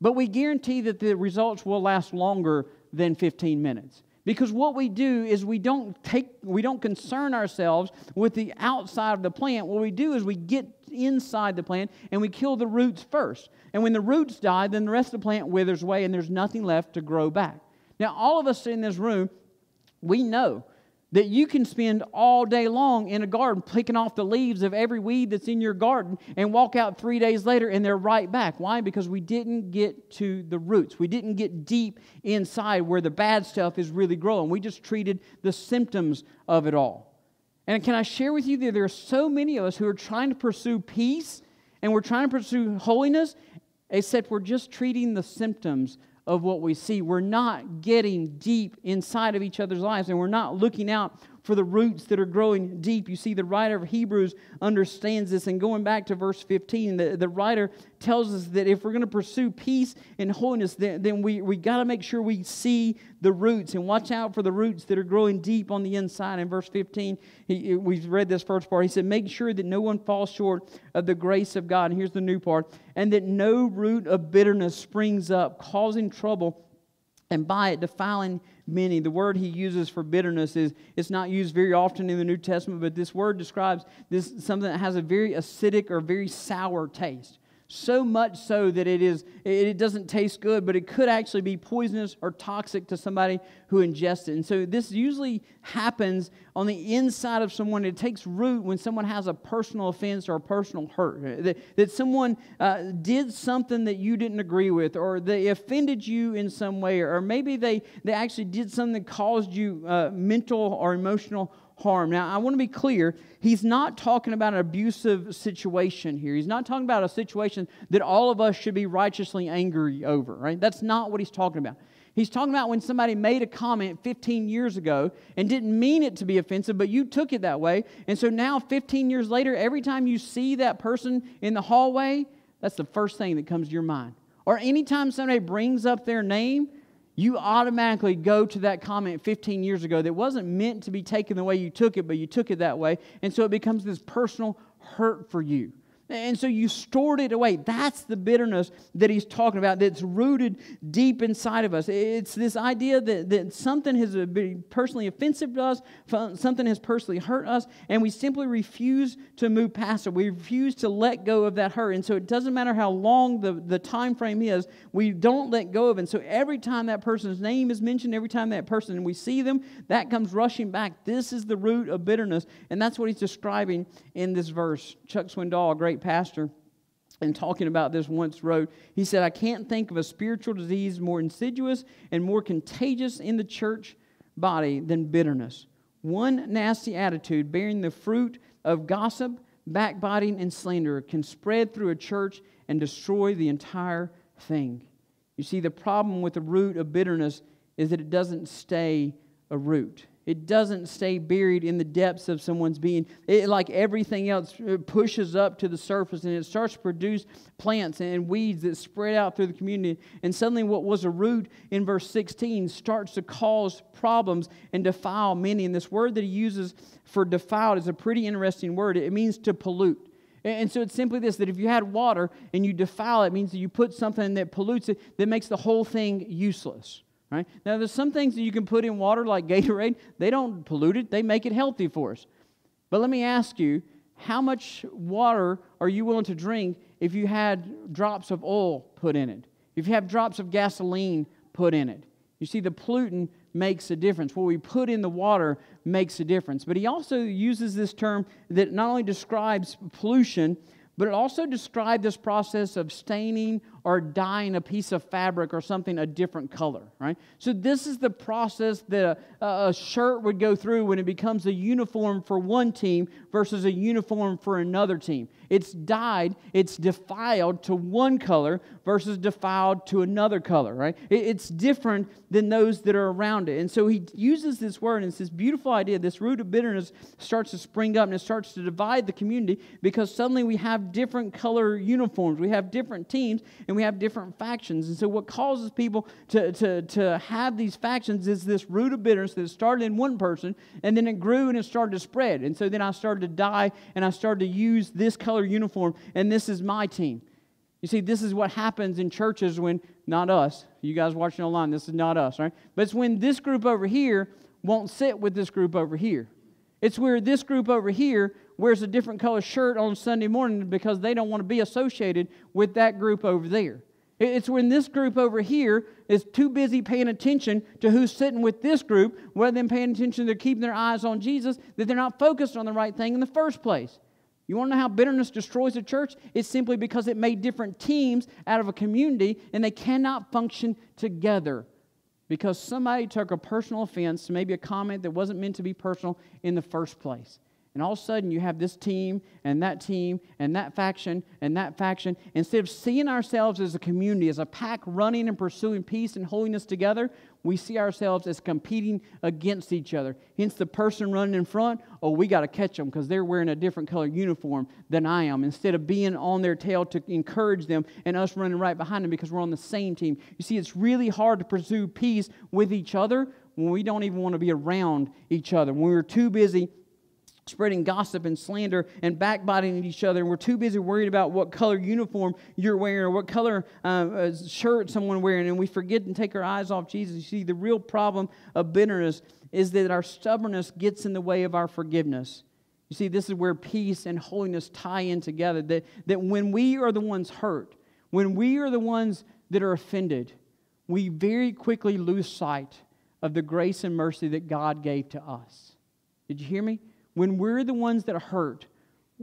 but we guarantee that the results will last longer than fifteen minutes. Because what we do is we don't take, we don't concern ourselves with the outside of the plant. What we do is we get inside the plant and we kill the roots first. And when the roots die, then the rest of the plant withers away and there's nothing left to grow back. Now, all of us in this room, we know that you can spend all day long in a garden picking off the leaves of every weed that's in your garden and walk out three days later and they're right back. Why? Because we didn't get to the roots. We didn't get deep inside where the bad stuff is really growing. We just treated the symptoms of it all. And can I share with you that there are so many of us who are trying to pursue peace and we're trying to pursue holiness, except we're just treating the symptoms of what we see. We're not getting deep inside of each other's lives, and we're not looking out for the roots that are growing deep. You see, the writer of Hebrews understands this, and going back to verse fifteen, the, the writer tells us that if we're going to pursue peace and holiness, then, then we, we got to make sure we see the roots and watch out for the roots that are growing deep on the inside. In verse fifteen, he, we've read this first part. He said, make sure that no one falls short of the grace of God. And here's the new part. And that no root of bitterness springs up, causing trouble, and by it defiling many. The word he uses for bitterness is, it's not used very often in the New Testament, but this word describes this something that has a very acidic or very sour taste. So much so that it is it doesn't taste good, but it could actually be poisonous or toxic to somebody who ingests it. And so this usually happens on the inside of someone. It takes root when someone has a personal offense or a personal hurt. That, that someone uh, did something that you didn't agree with, or they offended you in some way, or maybe they, they actually did something that caused you uh, mental or emotional harm. Now, I want to be clear, he's not talking about an abusive situation here. He's not talking about a situation that all of us should be righteously angry over, right? That's not what he's talking about. He's talking about when somebody made a comment fifteen years ago and didn't mean it to be offensive, but you took it that way. And so now, fifteen years later, every time you see that person in the hallway, that's the first thing that comes to your mind. Or anytime somebody brings up their name, you automatically go to that comment fifteen years ago that wasn't meant to be taken the way you took it, but you took it that way. And so it becomes this personal hurt for you. And so you stored it away. That's the bitterness that he's talking about, that's rooted deep inside of us. It's this idea that, that something has been personally offensive to us, something has personally hurt us, and we simply refuse to move past it. We refuse to let go of that hurt. And so it doesn't matter how long the, the time frame is, we don't let go of it. And so every time that person's name is mentioned, every time that person, and we see them, that comes rushing back. This is the root of bitterness, and that's what he's describing in this verse. Chuck Swindoll, a great pastor, and talking about this, once wrote, he said, I can't think of a spiritual disease more insidious and more contagious in the church body than bitterness. One nasty attitude bearing the fruit of gossip, backbiting, and slander can spread through a church and destroy the entire thing. You see, the problem with the root of bitterness is that it doesn't stay a root. It doesn't stay buried in the depths of someone's being. It, like everything else, it pushes up to the surface, and it starts to produce plants and weeds that spread out through the community. And suddenly what was a root in verse sixteen starts to cause problems and defile many. And this word that he uses for defiled is a pretty interesting word. It means to pollute. And so it's simply this, that if you had water and you defile it, it means that you put something that pollutes it, that makes the whole thing useless. Right? Now, there's some things that you can put in water, like Gatorade. They don't pollute it. They make it healthy for us. But let me ask you, how much water are you willing to drink if you had drops of oil put in it? If you have drops of gasoline put in it? You see, the pollutant makes a difference. What we put in the water makes a difference. But he also uses this term that not only describes pollution, but it also described this process of staining or dyeing a piece of fabric or something a different color, right? So this is the process that a, a shirt would go through when it becomes a uniform for one team versus a uniform for another team. It's dyed, it's defiled to one color versus defiled to another color, right? It, it's different than those that are around it. And so he uses this word, and it's this beautiful idea. This root of bitterness starts to spring up, and it starts to divide the community, because suddenly we have different color uniforms, we have different teams, and we have different factions. And so what causes people to, to, to have these factions is this root of bitterness that started in one person, and then it grew and it started to spread. And so then I started to dye, and I started to use this color uniform, and this is my team. You see, this is what happens in churches when, not us, you guys watching online, this is not us, right? But it's when this group over here won't sit with this group over here. It's where this group over here wears a different color shirt on Sunday morning because they don't want to be associated with that group over there. It's when this group over here is too busy paying attention to who's sitting with this group, rather than paying attention to keeping their eyes on Jesus, that they're not focused on the right thing in the first place. You want to know how bitterness destroys a church? It's simply because it made different teams out of a community, and they cannot function together because somebody took a personal offense, maybe a comment that wasn't meant to be personal in the first place. And all of a sudden, you have this team and that team and that faction and that faction. Instead of seeing ourselves as a community, as a pack running and pursuing peace and holiness together, we see ourselves as competing against each other. Hence, the person running in front, oh, we got to catch them because they're wearing a different color uniform than I am. Instead of being on their tail to encourage them, and us running right behind them because we're on the same team. You see, it's really hard to pursue peace with each other when we don't even want to be around each other, when we're too busy spreading gossip and slander and backbiting at each other, and we're too busy worried about what color uniform you're wearing or what color uh, shirt someone's wearing, and we forget and take our eyes off Jesus. You see, the real problem of bitterness is that our stubbornness gets in the way of our forgiveness. You see, this is where peace and holiness tie in together, that, that when we are the ones hurt, when we are the ones that are offended, we very quickly lose sight of the grace and mercy that God gave to us. Did you hear me? When we're the ones that are hurt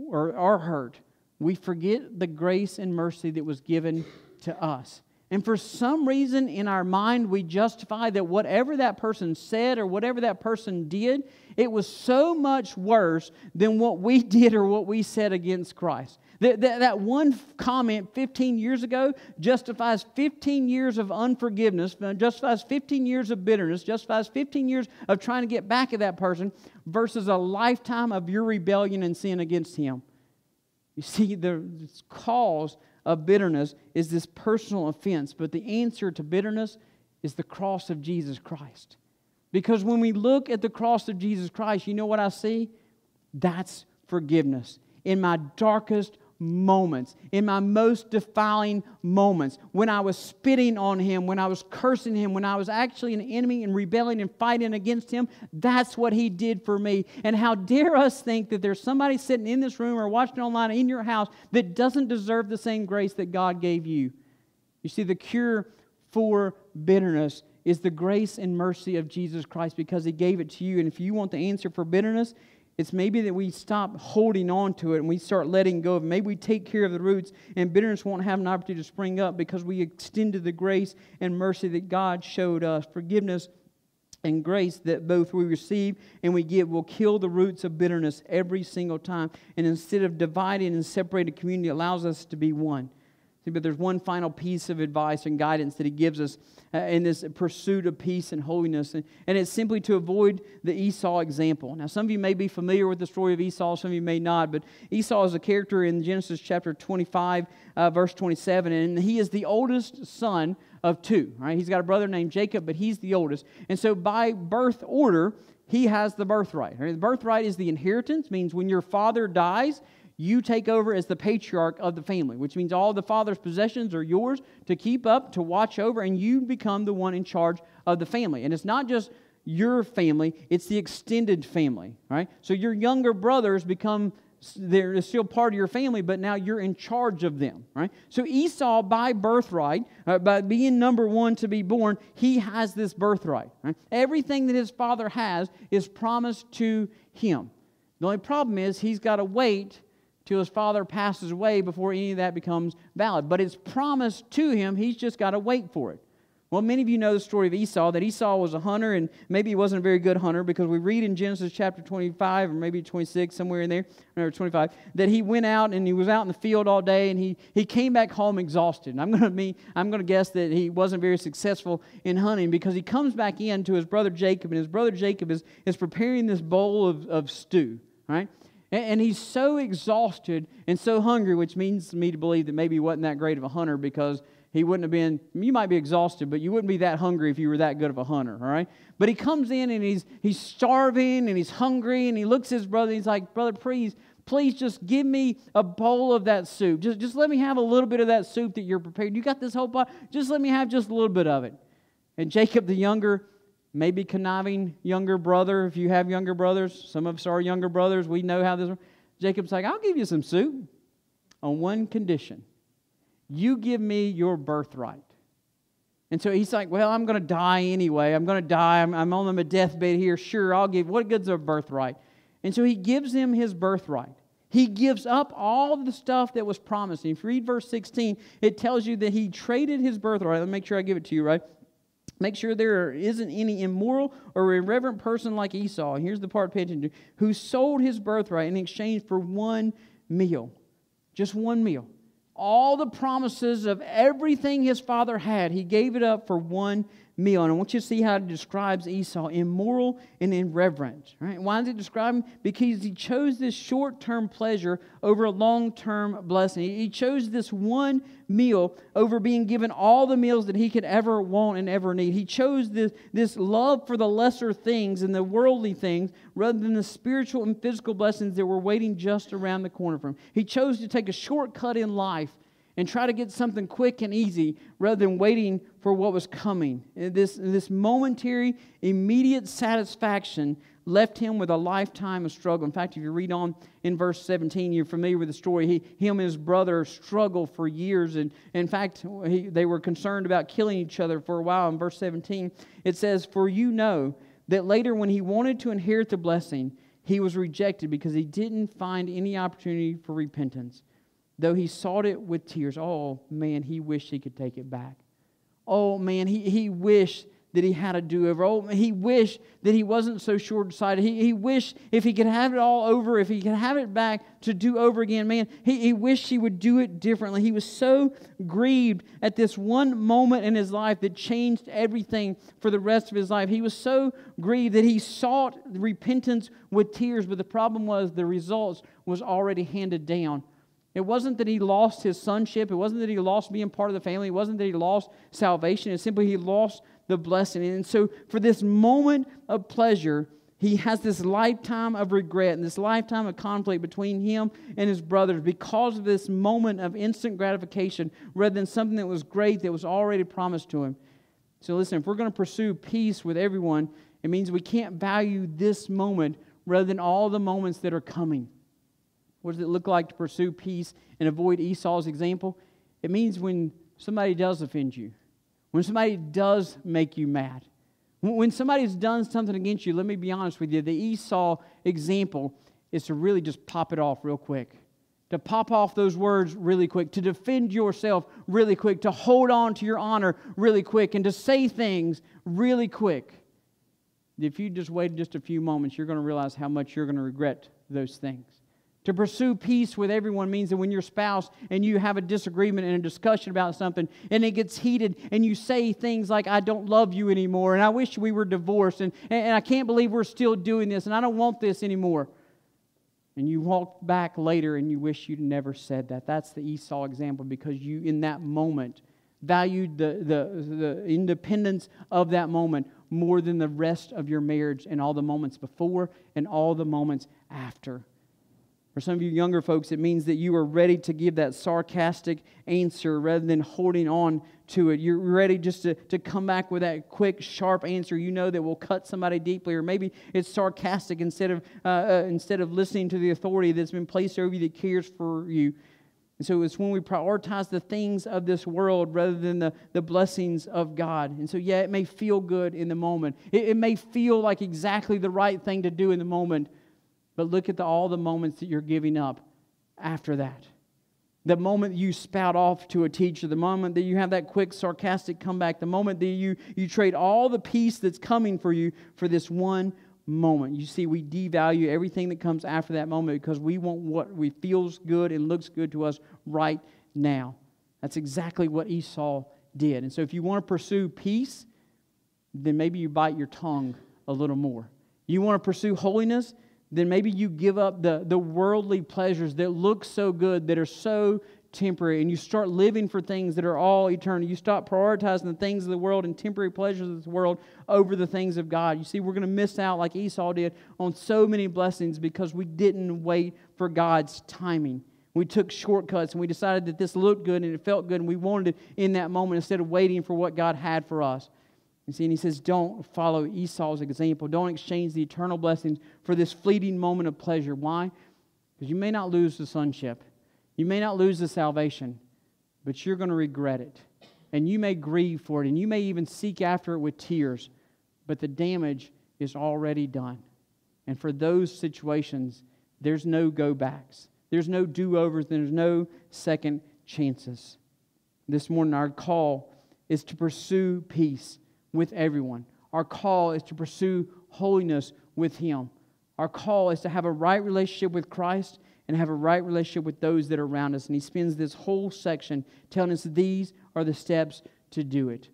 or are hurt, we forget the grace and mercy that was given to us. And for some reason in our mind, we justify that whatever that person said or whatever that person did, it was so much worse than what we did or what we said against Christ. That, that, that one comment fifteen years ago justifies fifteen years of unforgiveness, justifies fifteen years of bitterness, justifies fifteen years of trying to get back at that person versus a lifetime of your rebellion and sin against him. You see, the cause of bitterness is this personal offense, but the answer to bitterness is the cross of Jesus Christ. Because when we look at the cross of Jesus Christ, you know what I see? That's forgiveness. In my darkest moments, in my most defiling moments, when I was spitting on him, when I was cursing him, when I was actually an enemy and rebelling and fighting against him, that's what he did for me. And how dare us think that there's somebody sitting in this room or watching online in your house that doesn't deserve the same grace that God gave you. You see, the cure for bitterness is the grace and mercy of Jesus Christ, because he gave it to you. And if you want the answer for bitterness, it's maybe that we stop holding on to it and we start letting go of it. Maybe we take care of the roots, and bitterness won't have an opportunity to spring up because we extended the grace and mercy that God showed us. Forgiveness and grace that both we receive and we give will kill the roots of bitterness every single time. And instead of dividing and separating community, it allows us to be one. See, but there's one final piece of advice and guidance that he gives us uh, in this pursuit of peace and holiness, and, and it's simply to avoid the Esau example. Now, some of you may be familiar with the story of Esau, some of you may not, but Esau is a character in Genesis chapter twenty-five, uh, verse twenty-seven, and he is the oldest son of two. Right? He's got a brother named Jacob, but he's the oldest. And so by birth order, he has the birthright. Right? The birthright is the inheritance, means when your father dies, you take over as the patriarch of the family, which means all the father's possessions are yours to keep up, to watch over, and you become the one in charge of the family. And it's not just your family, it's the extended family, right? So your younger brothers become, they're still part of your family, but now you're in charge of them, right? So Esau, by birthright, uh, by being number one to be born, he has this birthright, right? Everything that his father has is promised to him. The only problem is he's got to wait till his father passes away before any of that becomes valid. But it's promised to him, he's just got to wait for it. Well, many of you know the story of Esau, that Esau was a hunter, and maybe he wasn't a very good hunter, because we read in Genesis chapter twenty-five, or maybe twenty-six, somewhere in there, or twenty-five, that he went out, and he was out in the field all day, and he, he came back home exhausted. And I'm going to be, I'm going to guess that he wasn't very successful in hunting, because he comes back in to his brother Jacob, and his brother Jacob is, is preparing this bowl of, of stew, right? And he's so exhausted and so hungry, which means me to believe that maybe he wasn't that great of a hunter, because he wouldn't have been, you might be exhausted, but you wouldn't be that hungry if you were that good of a hunter, all right? But he comes in and he's he's starving and he's hungry, and he looks at his brother and he's like, "Brother, please, please just give me a bowl of that soup. Just, just let me have a little bit of that soup that you're prepared. You got this whole pot. Just let me have just a little bit of it." And Jacob, the younger, maybe conniving younger brother, if you have younger brothers, some of us are younger brothers, we know how this works. Jacob's like, "I'll give you some soup on one condition. You give me your birthright." And so he's like, "Well, I'm going to die anyway. I'm going to die. I'm, I'm on my deathbed here. Sure, I'll give. What good's a birthright?" And so he gives him his birthright. He gives up all the stuff that was promised. And if you read verse sixteen, it tells you that he traded his birthright. Let me make sure I give it to you, right? Make sure there isn't any immoral or irreverent person like Esau. Here's the part to pay attention to. Who sold his birthright in exchange for one meal. Just one meal. All the promises of everything his father had, he gave it up for one meal. And I want you to see how it describes Esau. Immoral and irreverent. Right? Why does it describe him? Because he chose this short-term pleasure over a long-term blessing. He chose this one meal over being given all the meals that he could ever want and ever need. He chose this, this love for the lesser things and the worldly things rather than the spiritual and physical blessings that were waiting just around the corner for him. He chose to take a shortcut in life and try to get something quick and easy rather than waiting for what was coming. This, this momentary, immediate satisfaction left him with a lifetime of struggle. In fact, if you read on in verse seventeen, you're familiar with the story. He, him and his brother struggled for years. And in fact, he, they were concerned about killing each other for a while. In verse seventeen, it says, "For you know that later when he wanted to inherit the blessing, he was rejected because he didn't find any opportunity for repentance. Though he sought it with tears." Oh, man, he wished he could take it back. Oh, man, he, he wished that he had a do-over. Oh, he wished that he wasn't so short-sighted. He, he wished if he could have it all over, if he could have it back to do over again, man, he, he wished he would do it differently. He was so grieved at this one moment in his life that changed everything for the rest of his life. He was so grieved that he sought repentance with tears, but the problem was the results was already handed down. It wasn't that he lost his sonship. It wasn't that he lost being part of the family. It wasn't that he lost salvation. It's simply he lost the blessing. And so for this moment of pleasure, he has this lifetime of regret and this lifetime of conflict between him and his brothers because of this moment of instant gratification rather than something that was great that was already promised to him. So listen, if we're going to pursue peace with everyone, it means we can't value this moment rather than all the moments that are coming. What does it look like to pursue peace and avoid Esau's example? It means when somebody does offend you, when somebody does make you mad, when somebody's done something against you, let me be honest with you, the Esau example is to really just pop it off real quick, to pop off those words really quick, to defend yourself really quick, to hold on to your honor really quick, and to say things really quick. If you just waited just a few moments, you're going to realize how much you're going to regret those things. To pursue peace with everyone means that when your spouse and you have a disagreement and a discussion about something and it gets heated and you say things like, I don't love you anymore, and I wish we were divorced, and, and I can't believe we're still doing this, and I don't want this anymore. And you walk back later and you wish you'd never said that. That's the Esau example, because you, in that moment, valued the, the, the independence of that moment more than the rest of your marriage and all the moments before and all the moments after. For some of you younger folks, it means that you are ready to give that sarcastic answer rather than holding on to it. You're ready just to, to come back with that quick, sharp answer you know that will cut somebody deeply. Or maybe it's sarcastic instead of, uh, uh, instead of listening to the authority that's been placed over you that cares for you. And so it's when we prioritize the things of this world rather than the, the blessings of God. And so, yeah, it may feel good in the moment. It, it may feel like exactly the right thing to do in the moment. But look at the, all the moments that you're giving up after that. The moment you spout off to a teacher, the moment that you have that quick sarcastic comeback, the moment that you, you trade all the peace that's coming for you for this one moment. You see, we devalue everything that comes after that moment because we want what we feels good and looks good to us right now. That's exactly what Esau did. And so if you want to pursue peace, then maybe you bite your tongue a little more. You want to pursue holiness, then maybe you give up the, the worldly pleasures that look so good, that are so temporary, and you start living for things that are all eternal. You stop prioritizing the things of the world and temporary pleasures of this world over the things of God. You see, we're going to miss out, like Esau did, on so many blessings because we didn't wait for God's timing. We took shortcuts, and we decided that this looked good, and it felt good, and we wanted it in that moment instead of waiting for what God had for us. You see, and he says, don't follow Esau's example. Don't exchange the eternal blessings for this fleeting moment of pleasure. Why? Because you may not lose the sonship. You may not lose the salvation, but you're going to regret it. And you may grieve for it, and you may even seek after it with tears, but the damage is already done. And for those situations, there's no go-backs. There's no do-overs. There's no second chances. This morning, our call is to pursue peace with everyone. Our call is to pursue holiness with Him. Our call is to have a right relationship with Christ and have a right relationship with those that are around us. And he spends this whole section telling us these are the steps to do it.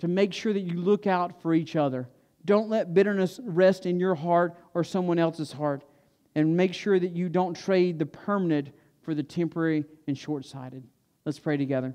To make sure that you look out for each other. Don't let bitterness rest in your heart or someone else's heart. And make sure that you don't trade the permanent for the temporary and short-sighted. Let's pray together.